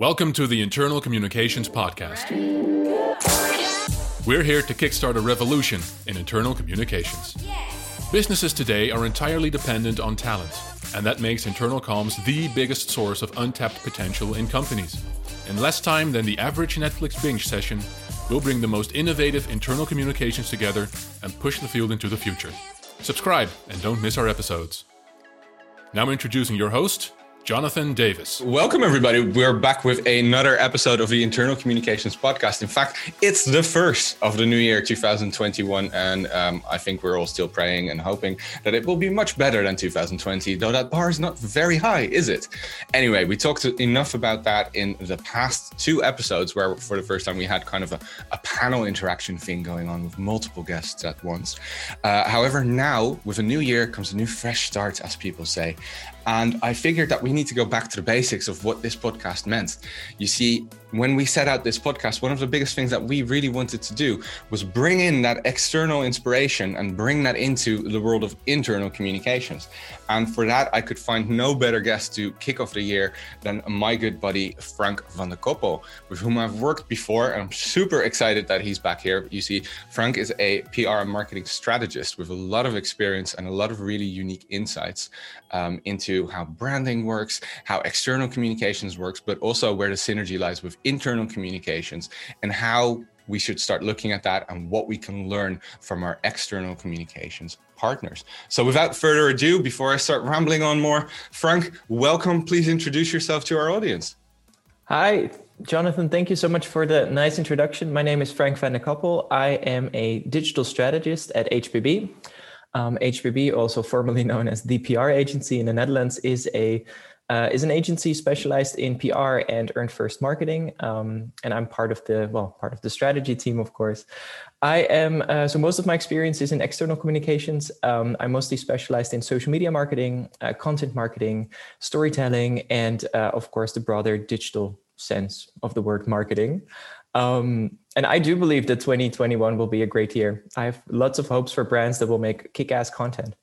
Welcome to the Internal Communications Podcast. We're here to kickstart a revolution in internal communications. Businesses today are entirely dependent on talent, and that makes internal comms the biggest source of untapped potential in companies. In less time than the average Netflix binge session, we'll bring the most innovative internal communications together and push the field into the future. Subscribe and don't miss our episodes. Now introducing your host, Jonathan Davis. Welcome, everybody. We're back with another episode of the Internal Communications Podcast. In fact, it's the first of the new year, 2021. And I think we're all still praying and hoping that it will be much better than 2020, though that bar is not very high, is it? Anyway, we talked enough about that in the past two episodes where for the first time we had kind of a panel interaction thing going on with multiple guests at once. However, now with a new year comes a new fresh start, as people say. And I figured that we need to go back to the basics of what this podcast meant. You see, when we set out this podcast, one of the biggest things that we really wanted to do was bring in that external inspiration and bring that into the world of internal communications. And for that, I could find no better guest to kick off the year than my good buddy, Frank van der Koppel, with whom I've worked before. And I'm super excited that he's back here. You see, Frank is a PR and marketing strategist with a lot of experience and a lot of really unique insights into how branding works, how external communications works, but also where the synergy lies with internal communications and how we should start looking at that and what we can learn from our external communications partners. So without further ado, before I start rambling on more, Frank, welcome. Please introduce yourself to our audience. Hi, Jonathan. Thank you so much for the nice introduction. My name is Frank van der Koppel. I am a digital strategist at HPB. HPB, also formerly known as the PR agency in the Netherlands, is an agency specialized in PR and earned first marketing. And I'm part of the strategy team, of course. I am, so most of my experience is in external communications. I'm mostly specialized in social media marketing, content marketing, storytelling, and of course, the broader digital sense of the word marketing. And I do believe that 2021 will be a great year. I have lots of hopes for brands that will make kick-ass content.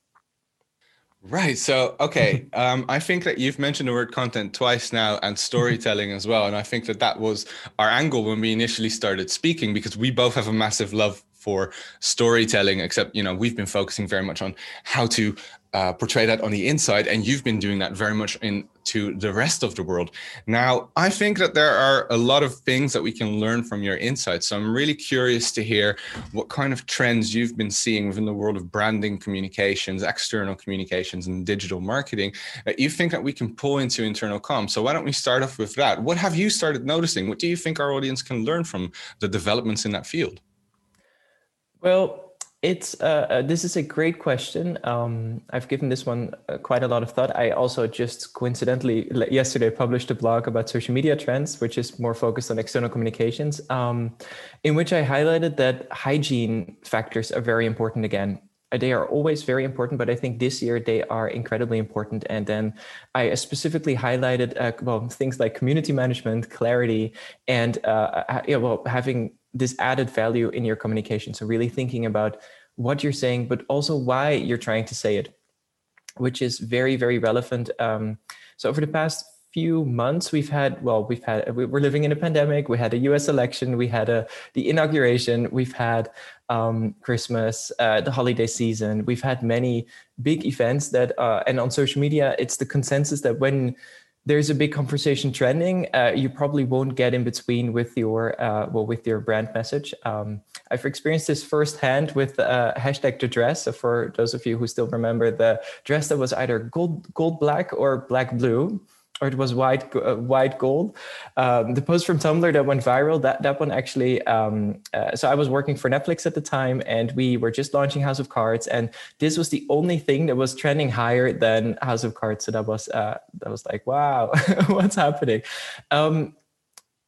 Right. So, okay. I think that you've mentioned the word content twice now and storytelling as well. And I think that was our angle when we initially started speaking, because we both have a massive love for storytelling, except, you know, we've been focusing very much on how to portray that on the inside. And you've been doing that very much into the rest of the world. Now, I think that there are a lot of things that we can learn from your insights. So I'm really curious to hear what kind of trends you've been seeing within the world of branding communications, external communications, and digital marketing that you think that we can pull into internal comms. So why don't we start off with that? What have you started noticing? What do you think our audience can learn from the developments in that field? Well, this is a great question. I've given this one quite a lot of thought. I also just coincidentally yesterday published a blog about social media trends, which is more focused on external communications, in which I highlighted that hygiene factors are very important again. They are always very important, but I think this year they are incredibly important. And then I specifically highlighted things like community management, clarity, and having this added value in your communication. So really thinking about what you're saying, but also why you're trying to say it, which is very, very relevant. So over the past few months, we're living in a pandemic. We had a US election. We had the inauguration. We've had Christmas, the holiday season. We've had many big events that, and on social media, it's the consensus that when there's a big conversation trending, you probably won't get in between with your brand message. I've experienced this firsthand with hashtag the dress. So for those of you who still remember the dress that was either gold black or black blue, or it was white gold. The post from Tumblr that went viral, that one actually, so I was working for Netflix at the time and we were just launching House of Cards. And this was the only thing that was trending higher than House of Cards. So that was like, wow, what's happening?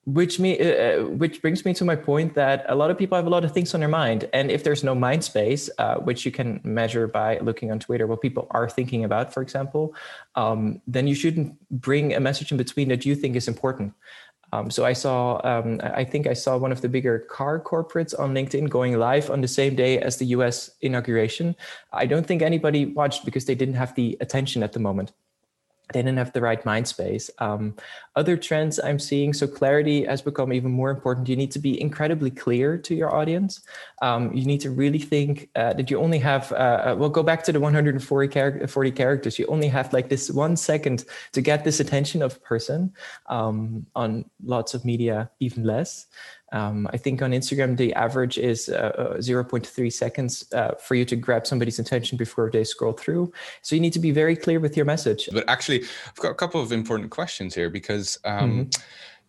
Which brings me to my point that a lot of people have a lot of things on their mind. And if there's no mind space, which you can measure by looking on Twitter what people are thinking about, for example, then you shouldn't bring a message in between that you think is important. So I think I saw one of the bigger car corporates on LinkedIn going live on the same day as the US inauguration. I don't think anybody watched because they didn't have the attention at the moment. I didn't have the right mind space. Other trends I'm seeing, so clarity has become even more important. You need to be incredibly clear to your audience. You need to really think that you only have, well, go back to the 140 characters. You only have like this 1 second to get this attention of a person. On lots of media, even less. I think on Instagram, the average is 0.3 seconds for you to grab somebody's attention before they scroll through. So you need to be very clear with your message. But actually, I've got a couple of important questions here because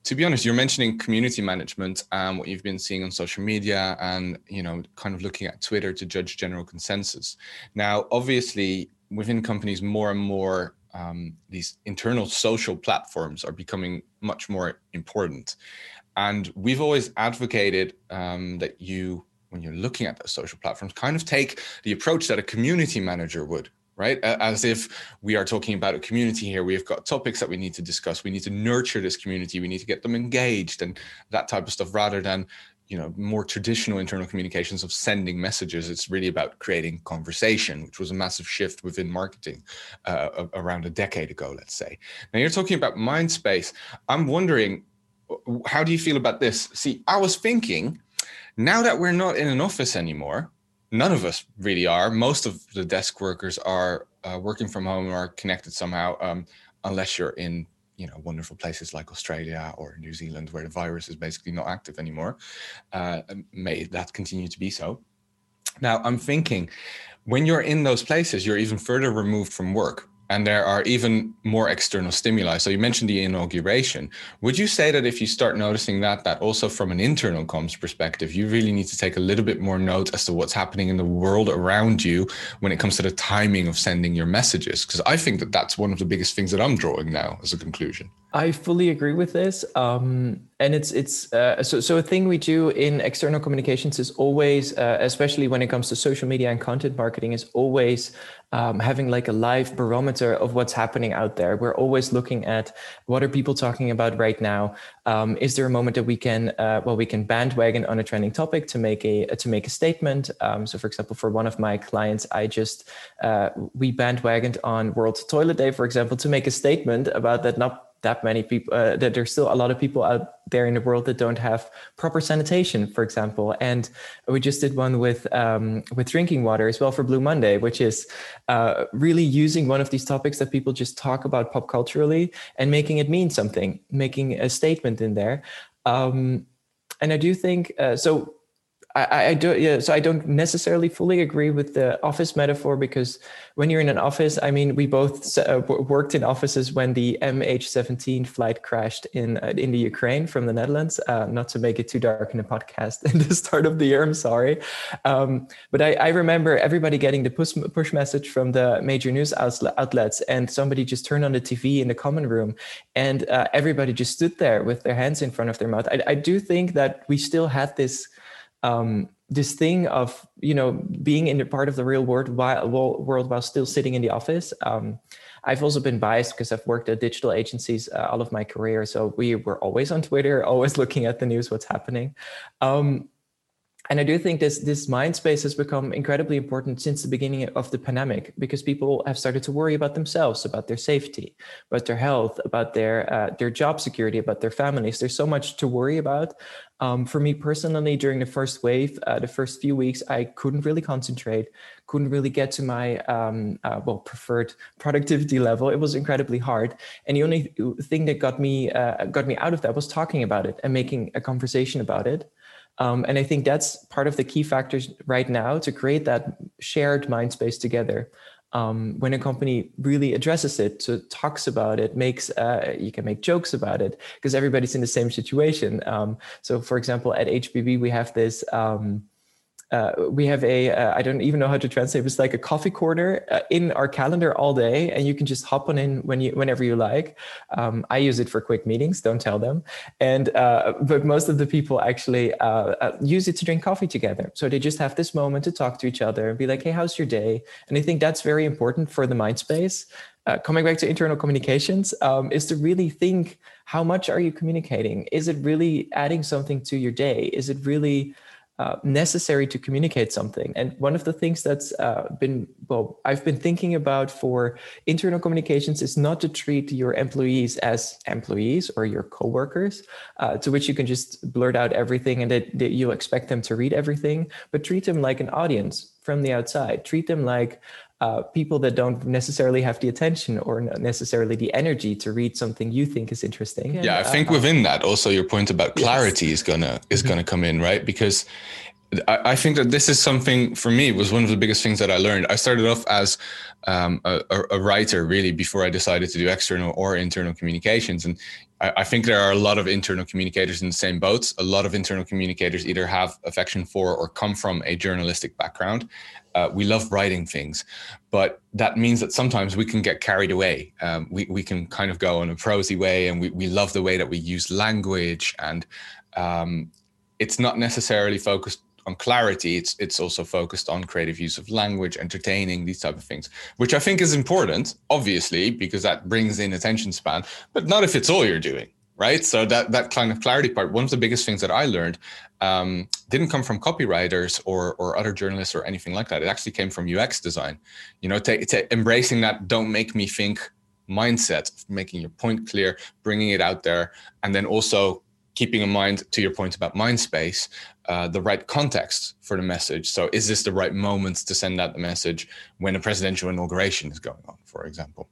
to be honest, you're mentioning community management and what you've been seeing on social media and, you know, kind of looking at Twitter to judge general consensus. Now, obviously, within companies, more and more these internal social platforms are becoming much more important. And we've always advocated that you, when you're looking at those social platforms, kind of take the approach that a community manager would, right? As if we are talking about a community here. We've got topics that we need to discuss. We need to nurture this community. We need to get them engaged and that type of stuff rather than, you know, more traditional internal communications of sending messages. It's really about creating conversation, which was a massive shift within marketing around a decade ago, let's say. Now you're talking about mind space. I'm wondering, how do you feel about this? See, I was thinking, now that we're not in an office anymore, none of us really are. Most of the desk workers are working from home or are connected somehow, unless you're in, you know, wonderful places like Australia or New Zealand, where the virus is basically not active anymore. May that continue to be so. Now, I'm thinking, when you're in those places, you're even further removed from work. And there are even more external stimuli. So you mentioned the inauguration. Would you say that if you start noticing that also from an internal comms perspective, you really need to take a little bit more note as to what's happening in the world around you when it comes to the timing of sending your messages? Because I think that that's one of the biggest things that I'm drawing now as a conclusion. I fully agree with this. And it's a thing we do in external communications is always, especially when it comes to social media and content marketing, is always having like a live barometer of what's happening out there. We're always looking at what are people talking about right now. Is there a moment that we can, we can bandwagon on a trending topic to make a statement? So for example, for one of my clients, we bandwagoned on World Toilet Day, for example, to make a statement about that that there's still a lot of people out there in the world that don't have proper sanitation, for example. And we just did one with drinking water as well for Blue Monday, which is really using one of these topics that people just talk about pop culturally and making it mean something, making a statement in there. And I do think, so I don't necessarily fully agree with the office metaphor, because when you're in an office, I mean, we both worked in offices when the MH17 flight crashed in the Ukraine from the Netherlands, not to make it too dark in the podcast at the start of the year, I'm sorry. But I remember everybody getting the push message from the major news outlets, and somebody just turned on the TV in the common room, and everybody just stood there with their hands in front of their mouth. I do think that we still had this thing of, you know, being in the part of the real world while still sitting in the office. I've also been biased because I've worked at digital agencies all of my career. So we were always on Twitter, always looking at the news, what's happening. And I do think this mind space has become incredibly important since the beginning of the pandemic, because people have started to worry about themselves, about their safety, about their health, about their job security, about their families. There's so much to worry about. For me personally, during the first wave, the first few weeks, I couldn't really concentrate, couldn't really get to my preferred productivity level. It was incredibly hard. And the only thing that got me out of that was talking about it and making a conversation about it. And I think that's part of the key factors right now to create that shared mind space together. When a company really addresses it, so talks about it, you can make jokes about it because everybody's in the same situation. So for example, at HPB, we have this, I don't even know how to translate, it's like a coffee corner in our calendar all day, and you can just hop on in whenever you like. I use it for quick meetings, don't tell them. But most of the people actually use it to drink coffee together. So they just have this moment to talk to each other and be like, hey, how's your day? And I think that's very important for the mind space. Coming back to internal communications, is to really think, how much are you communicating? Is it really adding something to your day? Is it really necessary to communicate something. And one of the things that's I've been thinking about for internal communications is not to treat your employees as employees or your coworkers, to which you can just blurt out everything and that you expect them to read everything, but treat them like an audience from the outside. Treat them like people that don't necessarily have the attention or necessarily the energy to read something you think is interesting. Yeah, I think within that also your point about clarity is gonna come in, right? Because I think that this is something for me was one of the biggest things that I learned. I started off as a writer really before I decided to do external or internal communications, and I think there are a lot of internal communicators in the same boats. A lot of internal communicators either have affection for or come from a journalistic background. We love writing things, but that means that sometimes we can get carried away. We can kind of go in a prosy way, and we love the way that we use language, and it's not necessarily focused on clarity. It's also focused on creative use of language, entertaining, these type of things, which I think is important, obviously, because that brings in attention span, but not if it's all you're doing, right? So that kind of clarity part, one of the biggest things that I learned didn't come from copywriters or other journalists or anything like that. It actually came from UX design, embracing that don't make me think mindset, making your point clear, bringing it out there, and then also keeping in mind, to your point about mind space, the right context for the message. So is this the right moment to send out the message when a presidential inauguration is going on, for example?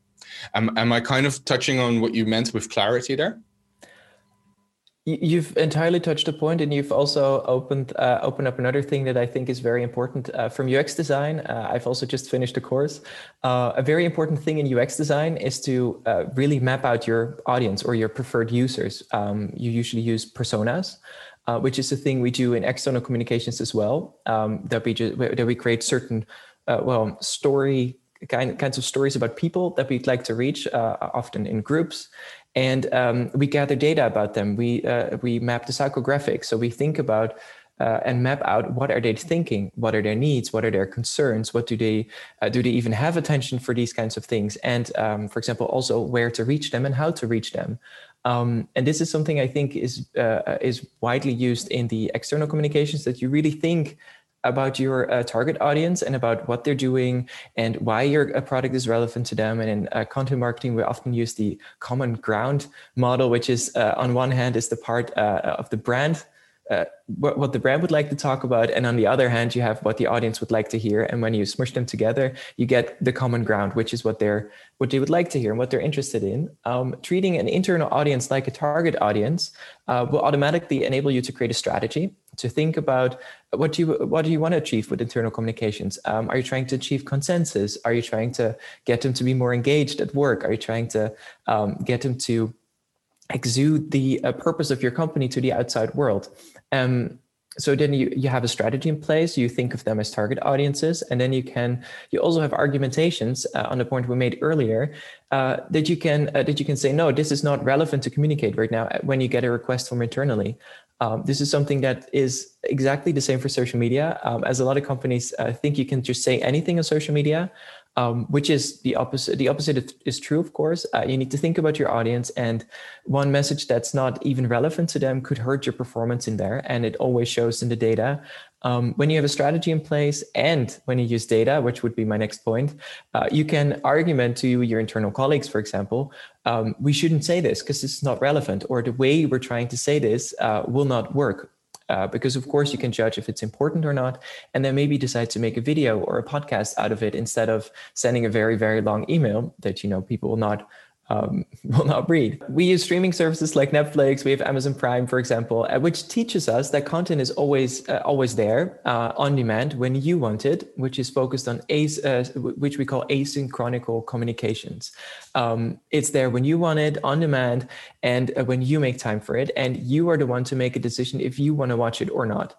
Am I kind of touching on what you meant with clarity there? You've entirely touched a point, and you've also opened up another thing that I think is very important from UX design. I've also just finished a course. A very important thing in UX design is to really map out your audience or your preferred users. You usually use personas, which is a thing we do in external communications as well. That we create certain kinds of stories about people that we'd like to reach, often in groups. And we gather data about them. We map the psychographics. So we think about and map out, what are they thinking? What are their needs? What are their concerns? What do they even have attention for these kinds of things? And for example, also where to reach them and how to reach them. And this is something I think is widely used in the external communications, that you really think about your target audience and about what they're doing and why your product is relevant to them. And in content marketing, we often use the common ground model, which is on one hand is the part of the brand, what the brand would like to talk about. And on the other hand, you have what the audience would like to hear. And when you smush them together, you get the common ground, which is what they would like to hear and what they're interested in. Treating an internal audience like a target audience will automatically enable you to create a strategy, to think about what do you want to achieve with internal communications. Are you trying to achieve consensus? Are you trying to get them to be more engaged at work? Are you trying to get them to exude the purpose of your company to the outside world? So then you have a strategy in place. You think of them as target audiences, and then you also have argumentations on the point we made earlier that you can say, no, this is not relevant to communicate right now when you get a request from internally. This is something that is exactly the same for social media, as a lot of companies think you can just say anything on social media, which is the opposite. The opposite is true, of course. You need to think about your audience, and one message that's not even relevant to them could hurt your performance in there, and it always shows in the data. When you have a strategy in place and when you use data, which would be my next point, you can argument to your internal colleagues, for example, we shouldn't say this because it's not relevant, or the way we're trying to say this will not work. Because of course you can judge if it's important or not, and then maybe decide to make a video or a podcast out of it instead of sending a very, very long email that people will not read. We use streaming services like Netflix. We have Amazon Prime, for example, which teaches us that content is always there, on demand when you want it, which is focused on which we call asynchronic communications. It's there when you want it, on demand, and when you make time for it, and you are the one to make a decision if you want to watch it or not.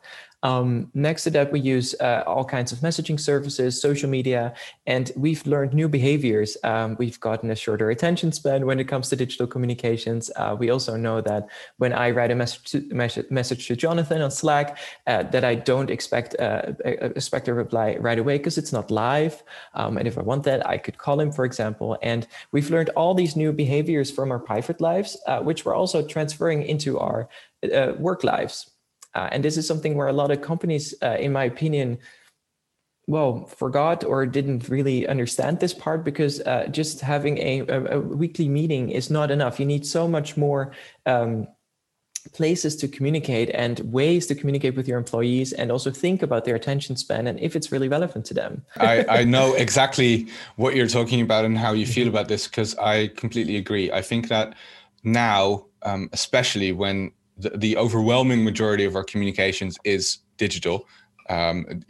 Next to that, we use all kinds of messaging services, social media, and we've learned new behaviors. We've gotten a shorter attention span when it comes to digital communications. We also know that when I write a message to Jonathan on Slack, that I don't expect a reply right away because it's not live. And if I want that, I could call him, for example. And we've learned all these new behaviors from our private lives, which we're also transferring into our work lives. And this is something where a lot of companies, in my opinion, well, forgot or didn't really understand this part, because just having a weekly meeting is not enough. You need so much more places to communicate and ways to communicate with your employees, and also think about their attention span and if it's really relevant to them. I know exactly what you're talking about and how you feel about this, because I completely agree. I think that now, especially when the overwhelming majority of our communications is digital, not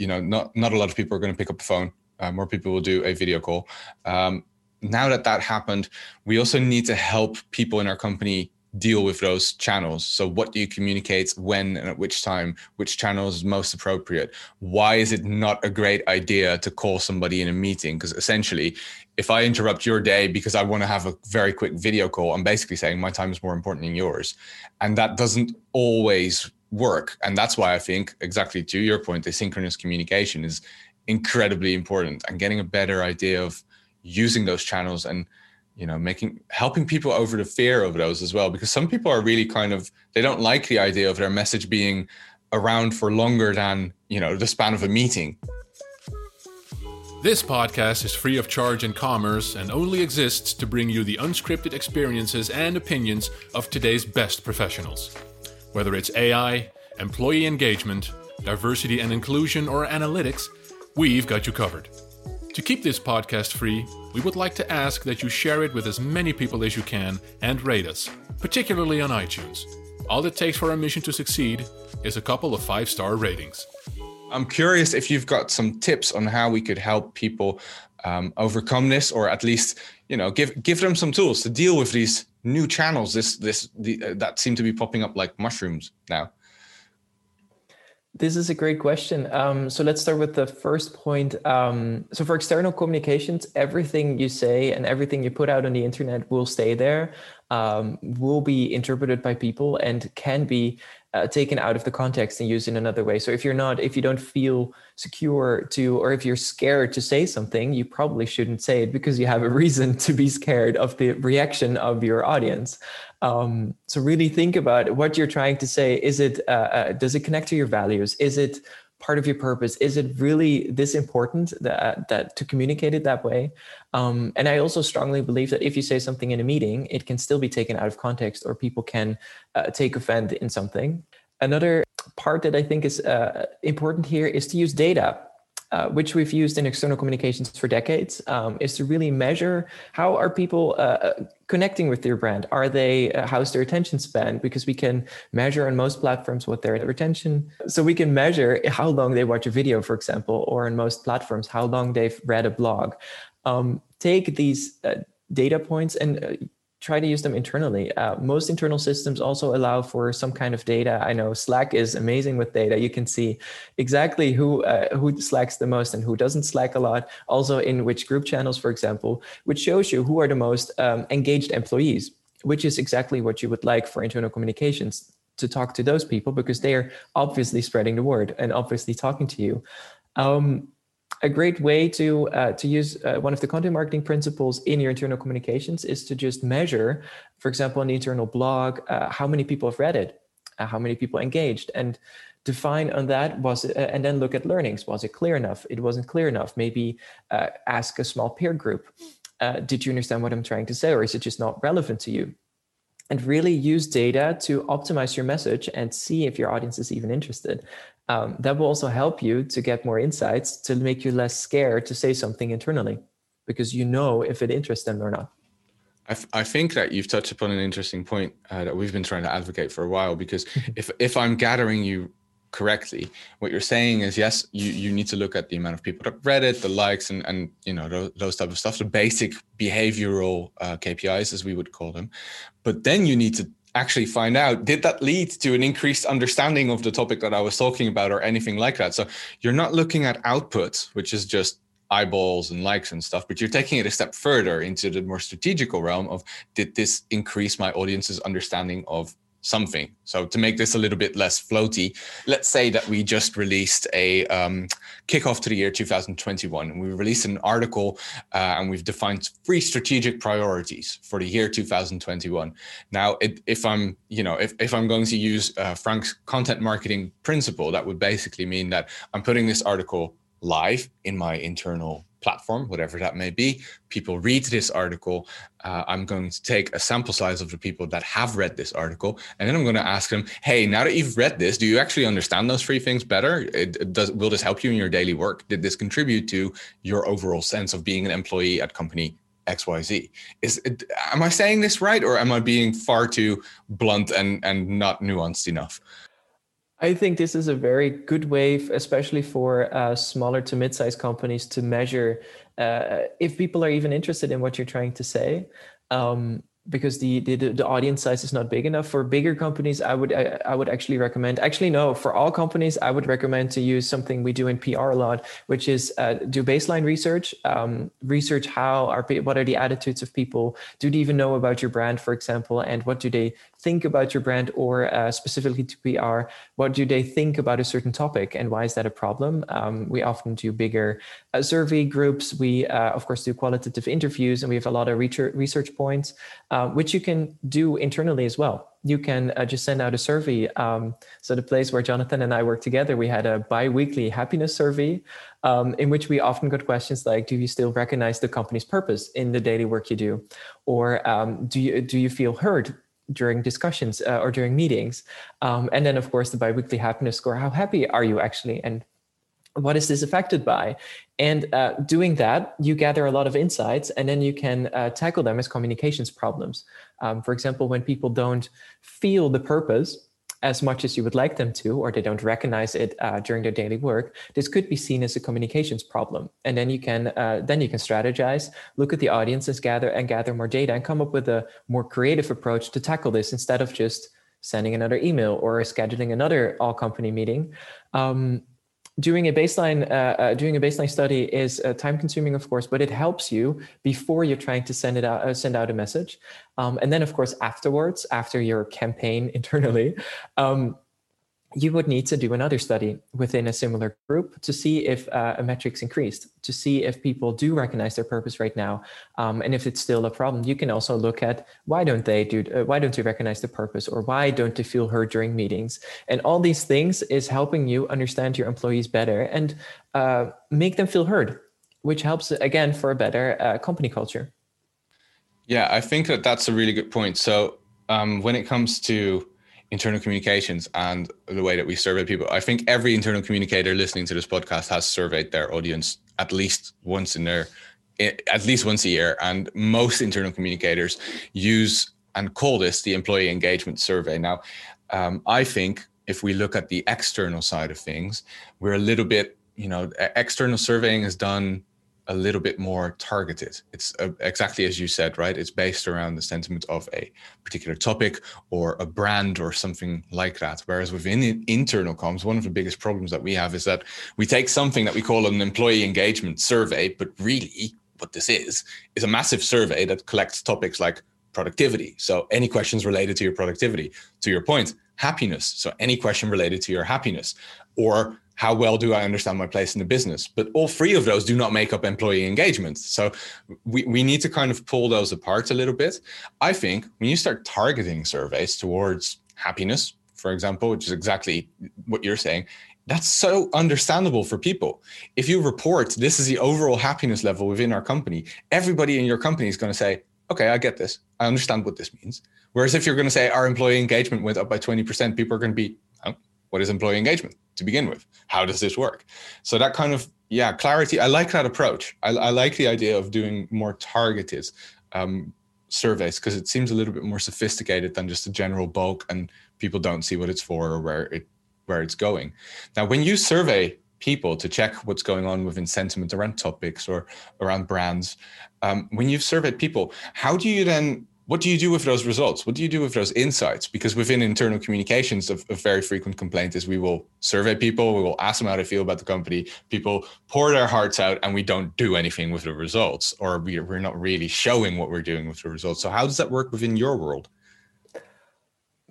a lot of people are going to pick up the phone. More people will do a video call. Now that happened, we also need to help people in our company deal with those channels. So what do you communicate, when and at which time, which channel is most appropriate? Why is it not a great idea to call somebody in a meeting? Because essentially, if I interrupt your day because I want to have a very quick video call, I'm basically saying my time is more important than yours. And that doesn't always work. And that's why I think, exactly to your point, asynchronous communication is incredibly important, and getting a better idea of using those channels and helping people over the fear of those as well, because some people are really they don't like the idea of their message being around for longer than, the span of a meeting. This podcast is free of charge in commerce and only exists to bring you the unscripted experiences and opinions of today's best professionals. Whether it's AI, employee engagement, diversity and inclusion, or analytics, we've got you covered. To keep this podcast free, we would like to ask that you share it with as many people as you can and rate us, particularly on iTunes. All it takes for our mission to succeed is a couple of 5-star ratings. I'm curious if you've got some tips on how we could help people overcome this, or at least, give them some tools to deal with these new channels that seem to be popping up like mushrooms now. This is a great question. So let's start with the first point. So for external communications, everything you say and everything you put out on the internet will stay there, will be interpreted by people, and can be taken out of the context and used in another way. So if you don't feel secure or if you're scared to say something, you probably shouldn't say it, because you have a reason to be scared of the reaction of your audience. So really think about what you're trying to say. Is it, does it connect to your values? Is it part of your purpose? Is it really this important that to communicate it that way? And I also strongly believe that if you say something in a meeting, it can still be taken out of context, or people can take offense in something. Another part that I think is important here is to use data. Which we've used in external communications for decades, is to really measure how are people connecting with their brand. How's their attention span? Because we can measure on most platforms what their retention. So we can measure how long they watch a video, for example, or on most platforms, how long they've read a blog. Take these data points and try to use them internally. Most internal systems also allow for some kind of data. I know Slack is amazing with data. You can see exactly who slacks the most and who doesn't slack a lot. Also in which group channels, for example, which shows you who are the most engaged employees, which is exactly what you would like for internal communications, to talk to those people, because they are obviously spreading the word and obviously talking to you. A great way to use one of the content marketing principles in your internal communications is to just measure, for example, on the internal blog, how many people have read it, how many people engaged, and define on that, and then look at learnings. Was it clear enough? It wasn't clear enough. Maybe ask a small peer group. Did you understand what I'm trying to say, or is it just not relevant to you? And really use data to optimize your message and see if your audience is even interested. That will also help you to get more insights to make you less scared to say something internally, because if it interests them or not. I think that you've touched upon an interesting point that we've been trying to advocate for a while, because if I'm gathering you correctly, what you're saying is, yes, you need to look at the amount of people that read it, the likes, and those type of stuff, the basic behavioral KPIs, as we would call them. But then you need to actually find out, did that lead to an increased understanding of the topic that I was talking about, or anything like that? So you're not looking at output, which is just eyeballs and likes and stuff, but you're taking it a step further into the more strategical realm of, did this increase my audience's understanding of something. So to make this a little bit less floaty, let's say that we just released a kickoff to the year 2021, and we released an article and we've defined 3 strategic priorities for the year 2021. Now, if I'm, you know, if I'm going to use Frank's content marketing principle, that would basically mean that I'm putting this article live in my internal platform, whatever that may be. People read this article. I'm going to take a sample size of the people that have read this article, and then I'm going to ask them, hey, now that you've read this, do you actually understand those 3 things better? Will this help you in your daily work? Did this contribute to your overall sense of being an employee at company XYZ? Am I saying this right, or am I being far too blunt and not nuanced enough? I think this is a very good way, especially for smaller to mid-sized companies, to measure if people are even interested in what you're trying to say, because the audience size is not big enough. For bigger companies, I would actually recommend, for all companies, I would recommend to use something we do in PR a lot, which is do baseline research, research what are the attitudes of people? Do they even know about your brand, for example, and what do they think about your brand, or specifically to PR, what do they think about a certain topic, and why is that a problem? We often do bigger survey groups. We, of course, do qualitative interviews, and we have a lot of research points, which you can do internally as well. You can just send out a survey. So the place where Jonathan and I work together, we had a bi-weekly happiness survey in which we often got questions like, do you still recognize the company's purpose in the daily work you do? Or do you feel heard during discussions or during meetings? And then, of course, the bi-weekly happiness score. How happy are you actually? And what is this affected by? And doing that, you gather a lot of insights, and then you can tackle them as communications problems. For example, when people don't feel the purpose as much as you would like them to, or they don't recognize it during their daily work, this could be seen as a communications problem. And then you can strategize, look at the audiences, gather more data, and come up with a more creative approach to tackle this, instead of just sending another email or scheduling another all-company meeting. Doing a baseline study is time-consuming, of course, but it helps you before you're trying to send out a message, and then, of course, afterwards, after your campaign internally, you would need to do another study within a similar group to see if a metric's increased, to see if people do recognize their purpose right now, and if it's still a problem. You can also look at why don't they recognize the purpose, or why don't they feel heard during meetings? And all these things is helping you understand your employees better and make them feel heard, which helps again for a better company culture. Yeah, I think that's a really good point. So when it comes to internal communications and the way that we survey people, I think every internal communicator listening to this podcast has surveyed their audience at least once a year. And most internal communicators use and call this the employee engagement survey. Now, I think if we look at the external side of things, we're a little bit, external surveying is done a little bit more targeted. It's exactly as you said, right? It's based around the sentiment of a particular topic or a brand or something like that. Whereas within internal comms, one of the biggest problems that we have is that we take something that we call an employee engagement survey, but really what this is a massive survey that collects topics like productivity. So any questions related to your productivity, to your point, happiness. So any question related to your happiness, or how well do I understand my place in the business? But all 3 of those do not make up employee engagement. So we need to kind of pull those apart a little bit. I think when you start targeting surveys towards happiness, for example, which is exactly what you're saying, that's so understandable for people. If you report, this is the overall happiness level within our company, everybody in your company is going to say, okay, I get this. I understand what this means. Whereas if you're going to say our employee engagement went up by 20%, people are going to be, oh, what is employee engagement to begin with? How does this work? So that kind of, clarity. I like that approach. I like the idea of doing more targeted surveys, because it seems a little bit more sophisticated than just a general bulk, and people don't see what it's for or where it's going. Now, when you survey people to check what's going on within sentiment around topics or around brands, when you've surveyed people, what do you do with those results? What do you do with those insights? Because within internal communications, a very frequent complaint is we will survey people, we will ask them how they feel about the company, people pour their hearts out, and we don't do anything with the results, or we're not really showing what we're doing with the results. So how does that work within your world?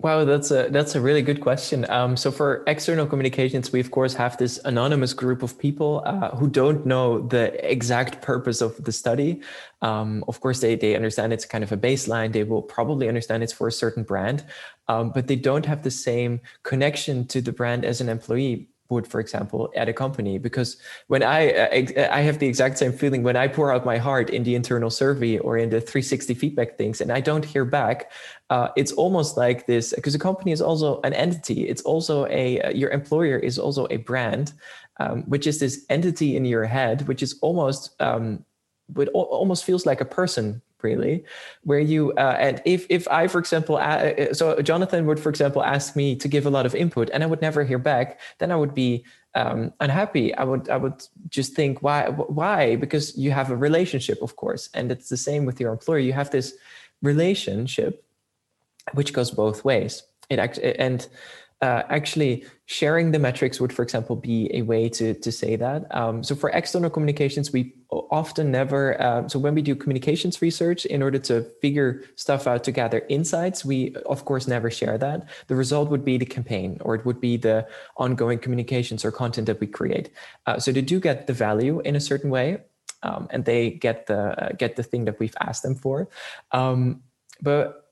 Wow, that's a really good question. So for external communications, we of course have this anonymous group of people who don't know the exact purpose of the study. Of course, they understand it's kind of a baseline. They will probably understand it's for a certain brand, but they don't have the same connection to the brand as an employee would, for example, at a company. Because when I have the exact same feeling when I pour out my heart in the internal survey or in the 360 feedback things, and I don't hear back, it's almost like this, because a company is also an entity. It's also your employer is also a brand, which is this entity in your head, which is almost feels like a person, really, where you, and if I, for example, so Jonathan would, for example, ask me to give a lot of input and I would never hear back, then I would be unhappy. I would just think, why? Because you have a relationship, of course. And it's the same with your employer. You have this relationship, which goes both ways. Actually, sharing the metrics would, for example, be a way to say that. So for external communications, we often never, so when we do communications research, in order to figure stuff out, to gather insights, we of course never share that. The result would be the campaign, or it would be the ongoing communications or content that we create. So they do get the value in a certain way, and they get the thing that we've asked them for.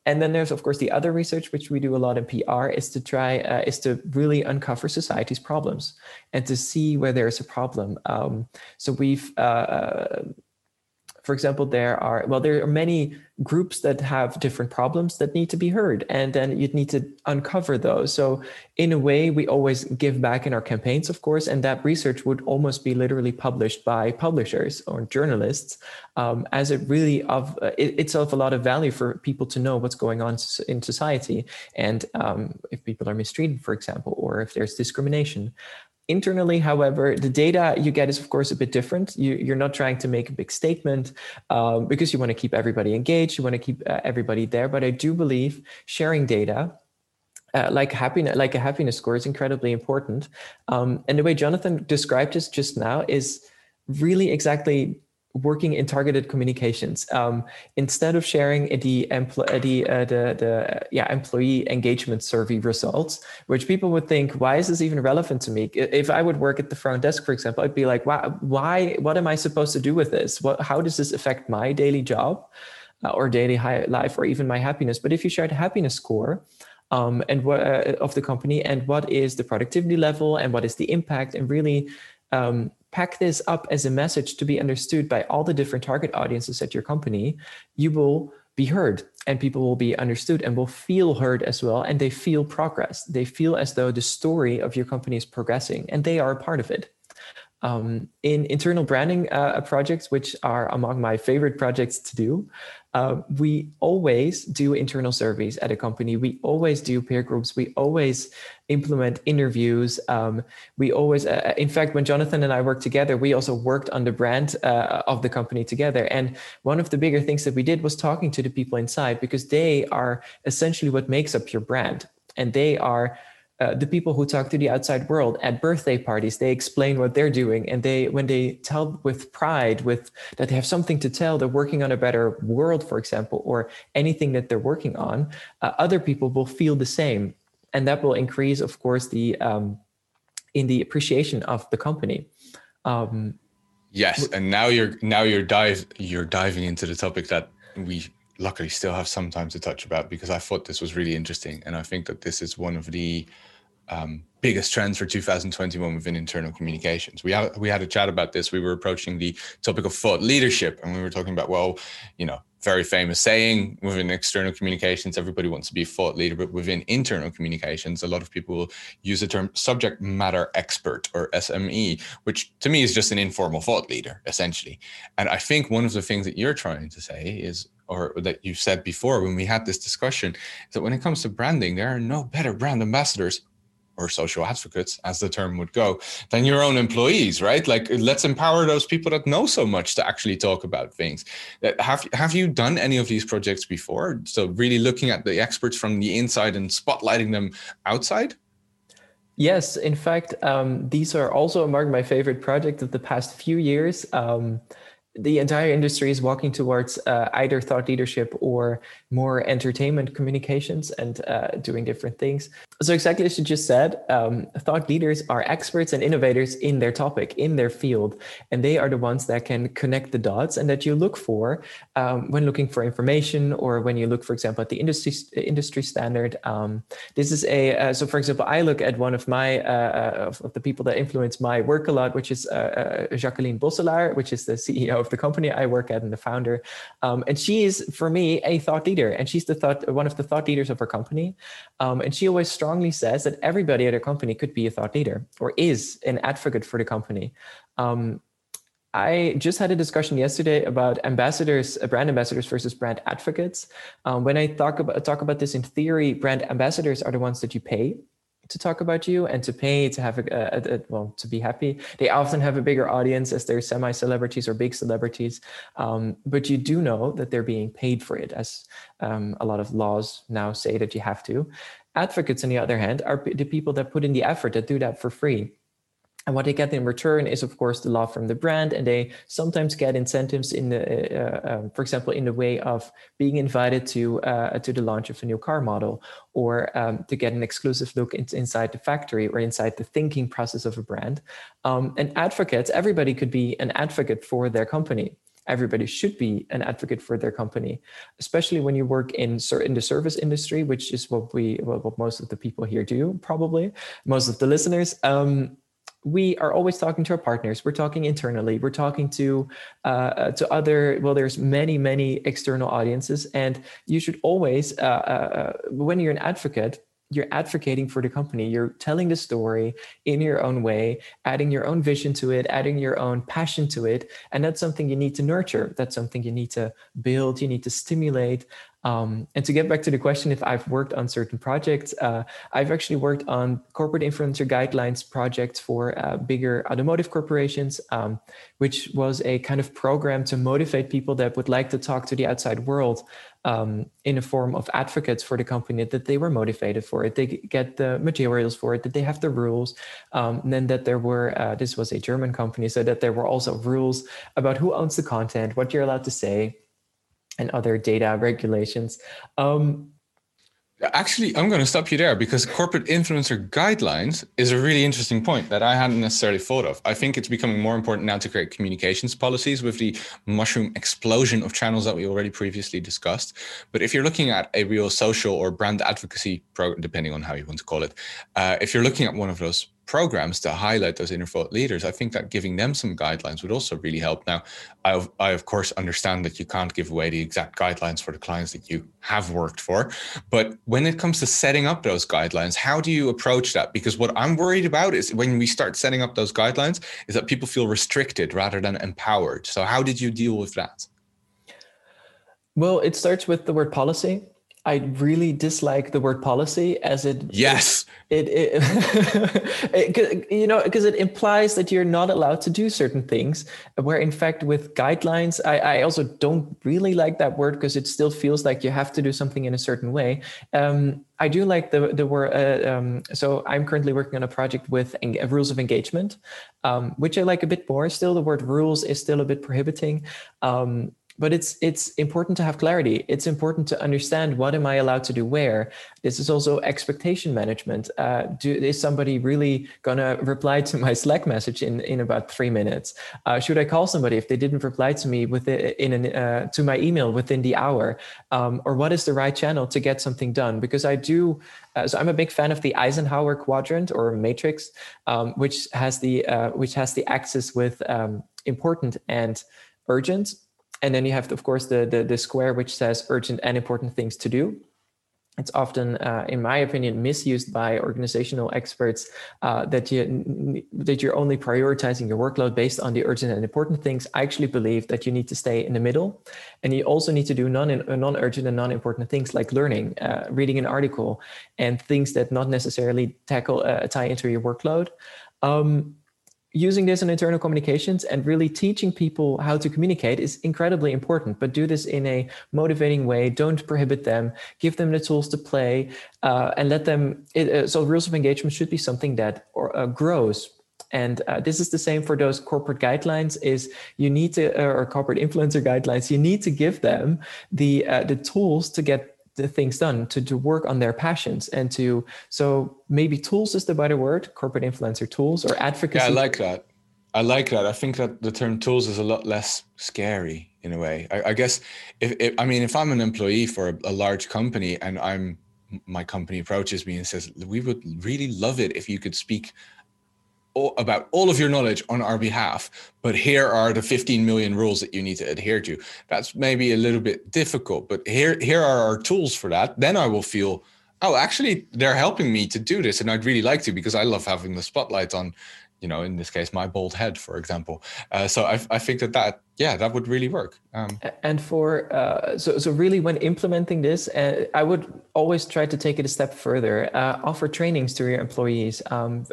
And then there's, of course, the other research, which we do a lot in PR, is to really uncover society's problems and to see where there is a problem. So we've, for example, there are many groups that have different problems that need to be heard, and then you'd need to uncover those. So in a way, we always give back in our campaigns, of course, and that research would almost be literally published by publishers or journalists, as it really it's of a lot of value for people to know what's going on in society, and if people are mistreated, for example, or if there's discrimination. Internally, however, the data you get is, of course, a bit different. You're not trying to make a big statement because you want to keep everybody engaged. You want to keep everybody there. But I do believe sharing data like a happiness score is incredibly important. And the way Jonathan described this just now is really exactly working in targeted communications. Instead of sharing the employee engagement survey results, which people would think, why is this even relevant to me? If I would work at the front desk, for example, I'd be like, why? What am I supposed to do with this? How does this affect my daily job or daily life or even my happiness? But if you share the happiness score, and what of the company, and what is the productivity level, and what is the impact, and really pack this up as a message to be understood by all the different target audiences at your company, you will be heard, and people will be understood and will feel heard as well. And they feel progress. They feel as though the story of your company is progressing and they are a part of it. In internal branding projects, which are among my favorite projects to do, we always do internal surveys at a company. We always do peer groups. We always implement interviews. We always, in fact, when Jonathan and I worked together, we also worked on the brand of the company together. And one of the bigger things that we did was talking to the people inside, because they are essentially what makes up your brand. And they are the people who talk to the outside world at birthday parties. They explain what they're doing, and when they tell with pride that they have something to tell, they're working on a better world, for example, or anything that they're working on, other people will feel the same. And that will increase, of course, the appreciation of the company. Yes. And now you're diving into the topic that we luckily still have some time to touch about, because I thought this was really interesting. And I think that this is one of the biggest trends for 2021 within internal communications. We had a chat about this. We were approaching the topic of thought leadership, and we were talking about, well, you know, very famous saying within external communications, everybody wants to be a thought leader, but within internal communications, a lot of people will use the term subject matter expert, or SME, which to me is just an informal thought leader, essentially. And I think one of the things that you're trying to say is, or that you said before when we had this discussion, is that when it comes to branding, there are no better brand ambassadors or social advocates, as the term would go, than your own employees, right? Like, let's empower those people that know so much to actually talk about things. Have you done any of these projects before? So really looking at the experts from the inside and spotlighting them outside? Yes, in fact, these are also among my favorite projects of the past few years. the entire industry is walking towards either thought leadership or more entertainment communications and doing different things. So exactly as you just said, thought leaders are experts and innovators in their topic, in their field, and they are the ones that can connect the dots and that you look for when looking for information or when you look, for example, at the industry standard. This is a, so for example, I look at one of my, of the people that influence my work a lot, which is Jacqueline Bosselaar, which is the CEO of the company I work at and the founder. And she is, for me, a thought leader, and she's the one of the thought leaders of her company. And she always strongly says that everybody at her company could be a thought leader or is an advocate for the company. I just had a discussion yesterday about ambassadors, brand ambassadors versus brand advocates. When I talk about this in theory, brand ambassadors are the ones that you pay to talk about you and to pay to have to be happy. They often have a bigger audience as they're semi-celebrities or big celebrities, but you do know that they're being paid for it, as a lot of laws now say that you have to. Advocates, on the other hand, are the people that put in the effort, that do that for free. And what they get in return is, of course, the love from the brand. And they sometimes get incentives in the, for example, in the way of being invited to the launch of a new car model, or to get an exclusive look inside the factory or inside the thinking process of a brand. And advocates, everybody could be an advocate for their company. Everybody should be an advocate for their company, especially when you work in the service industry, which is what most of the people here do, probably most of the listeners. We are always talking to our partners. We're talking internally. We're talking to other, well, there's many, many external audiences. And you should always, when you're an advocate, you're advocating for the company. You're telling the story in your own way, adding your own vision to it, adding your own passion to it. And that's something you need to nurture. That's something you need to build. You need to stimulate. And to get back to the question, if I've worked on certain projects, I've actually worked on corporate influencer guidelines projects for bigger automotive corporations, which was a kind of program to motivate people that would like to talk to the outside world in a form of advocates for the company, that they were motivated for it, they get the materials for it, that they have the rules, and then that there were, this was a German company, so that there were also rules about who owns the content, what you're allowed to say, and other data regulations. Actually, I'm going to stop you there, because corporate influencer guidelines is a really interesting point that I hadn't necessarily thought of. I think it's becoming more important now to create communications policies with the mushroom explosion of channels that we already previously discussed. But if you're looking at a real social or brand advocacy program, depending on how you want to call it, if you're looking at one of those programs to highlight those inner thought leaders, I think that giving them some guidelines would also really help. Now, I of course understand that you can't give away the exact guidelines for the clients that you have worked for, but when it comes to setting up those guidelines, how do you approach that? Because what I'm worried about is when we start setting up those guidelines is that people feel restricted rather than empowered. So how did you deal with that? Well, it starts with the word policy. I really dislike the word policy, as it because it implies that you're not allowed to do certain things, where in fact with guidelines, I also don't really like that word, because it still feels like you have to do something in a certain way. I do like the word. So I'm currently working on a project with rules of engagement, which I like a bit more. Still, the word rules is still a bit prohibiting. But it's important to have clarity. It's important to understand, what am I allowed to do where? This is also expectation management. Is somebody really gonna reply to my Slack message in about 3 minutes? Should I call somebody if they didn't reply to me to my email within the hour? Or what is the right channel to get something done? Because I do. So I'm a big fan of the Eisenhower Quadrant or matrix, which has the axis with important and urgent. And then you have, of course, the square, which says urgent and important things to do. It's often, in my opinion, misused by organizational experts, that you're only prioritizing your workload based on the urgent and important things. I actually believe that you need to stay in the middle, and you also need to do non-urgent and non-important things like learning, reading an article, and things that not necessarily tie into your workload. Using this in internal communications and really teaching people how to communicate is incredibly important, but do this in a motivating way. Don't prohibit them, give them the tools to play, and let them, so rules of engagement should be something that grows And this is the same for those corporate guidelines. Is you need to, or corporate influencer guidelines, you need to give them the tools to get the things done, to work on their passions, and to, so maybe tools is the better word, corporate influencer tools or advocacy. Yeah, I like that. I like that. I think that the term tools is a lot less scary in a way. I guess if I'm an employee for a large company and my company approaches me and says, we would really love it if you could speak about all of your knowledge on our behalf, but here are the 15 million rules that you need to adhere to. That's maybe a little bit difficult, but here are our tools for that. Then I will feel, oh, actually they're helping me to do this. And I'd really like to, because I love having the spotlight on, you know, in this case, my bald head, for example. So I think that, yeah, that would really work. And for, so really when implementing this, I would always try to take it a step further, offer trainings to your employees.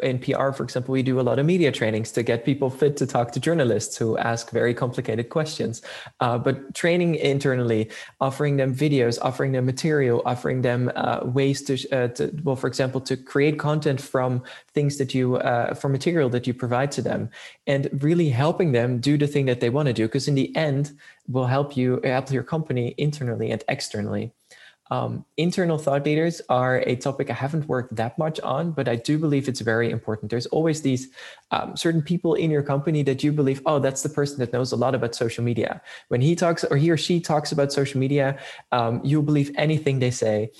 In PR, for example, we do a lot of media trainings to get people fit to talk to journalists who ask very complicated questions, but training internally, offering them videos, offering them material, offering them ways to, for example, to create content from things that you, from material that you provide to them, and really helping them do the thing that they want to do. Because in the end, will help you, help your company internally and externally. Internal thought leaders are a topic I haven't worked that much on, but I do believe it's very important. There's always these certain people in your company that you believe, oh, that's the person that knows a lot about social media. When he talks, or he or she talks about social media, you'll believe anything they say.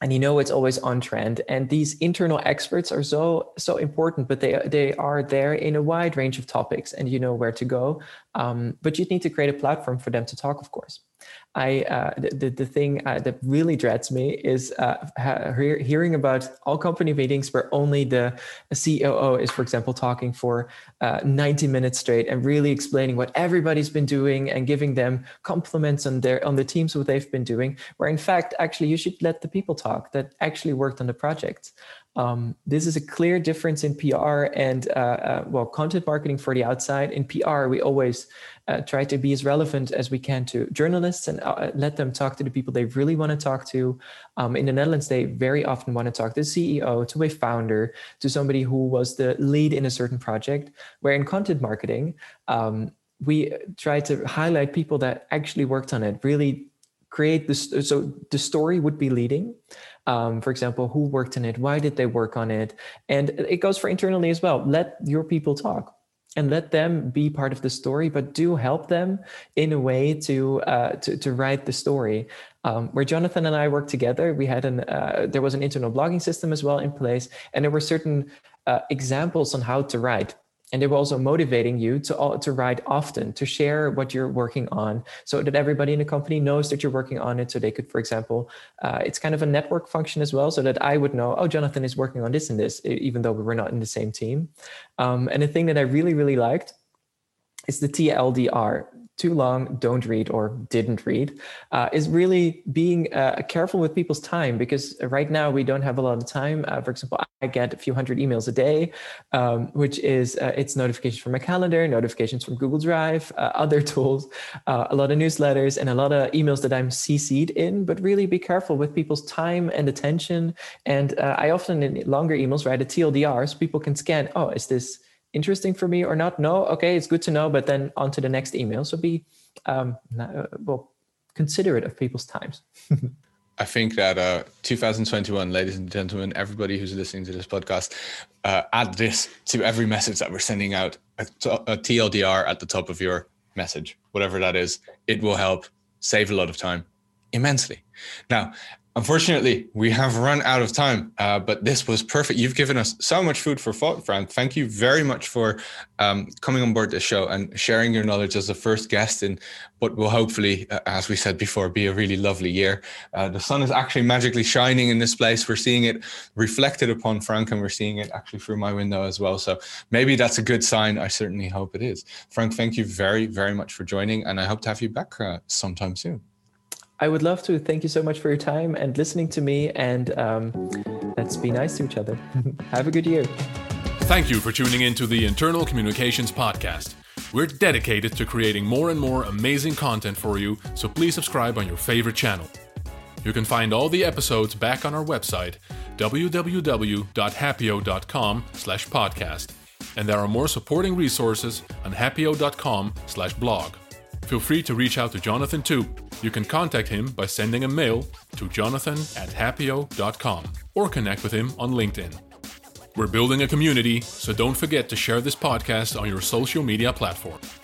And you know, it's always on trend. And these internal experts are so important, but they are there in a wide range of topics, and you know where to go. But you need to create a platform for them to talk, of course. The thing that really dreads me is hearing about all company meetings where only the COO is, for example, talking for 90 minutes straight and really explaining what everybody's been doing and giving them compliments on the teams, what they've been doing, where in fact, actually, you should let the people talk that actually worked on the project. This is a clear difference in PR and, content marketing for the outside. In PR, we always try to be as relevant as we can to journalists and let them talk to the people they really want to talk to. In the Netherlands, they very often want to talk to the CEO, to a founder, to somebody who was the lead in a certain project, where in content marketing, we try to highlight people that actually worked on it, really create this. So the story would be leading. For example, who worked on it? Why did they work on it? And it goes for internally as well. Let your people talk and let them be part of the story, but do help them in a way to write the story. Where Jonathan and I worked together, we had there was an internal blogging system as well in place, and there were certain examples on how to write. And they were also motivating you to write often, to share what you're working on, so that everybody in the company knows that you're working on it. So they could, for example, it's kind of a network function as well, so that I would know, oh, Jonathan is working on this and this, even though we were not in the same team. And the thing that I really, really liked is the TLDR. Too long, don't read, or didn't read, is really being careful with people's time, because right now we don't have a lot of time. For example, I get a few hundred emails a day, which is it's notifications from my calendar, notifications from Google Drive, other tools, a lot of newsletters, and a lot of emails that I'm CC'd in. But really be careful with people's time and attention. And I often in longer emails write a TLDR so people can scan, oh, is this interesting for me or not? No, okay, it's good to know, but then on to the next email. So be considerate of people's times. I think that 2021, ladies and gentlemen, everybody who's listening to this podcast, add this to every message that we're sending out, a TLDR at the top of your message, whatever that is. It will help save a lot of time immensely. Now, unfortunately, we have run out of time, but this was perfect. You've given us so much food for thought, Frank. Thank you very much for coming on board this show and sharing your knowledge as the first guest in what will hopefully, as we said before, be a really lovely year. The sun is actually magically shining in this place. We're seeing it reflected upon Frank, and we're seeing it actually through my window as well. So maybe that's a good sign. I certainly hope it is. Frank, thank you very, very much for joining, and I hope to have you back sometime soon. I would love to. Thank you so much for your time and listening to me. And let's be nice to each other. Have a good year. Thank you for tuning in to the Internal Communications Podcast. We're dedicated to creating more and more amazing content for you, so please subscribe on your favorite channel. You can find all the episodes back on our website, www.happio.com/podcast. and there are more supporting resources on happio.com/blog. Feel free to reach out to Jonathan too. You can contact him by sending a mail to jonathan@happio.com or connect with him on LinkedIn. We're building a community, so don't forget to share this podcast on your social media platform.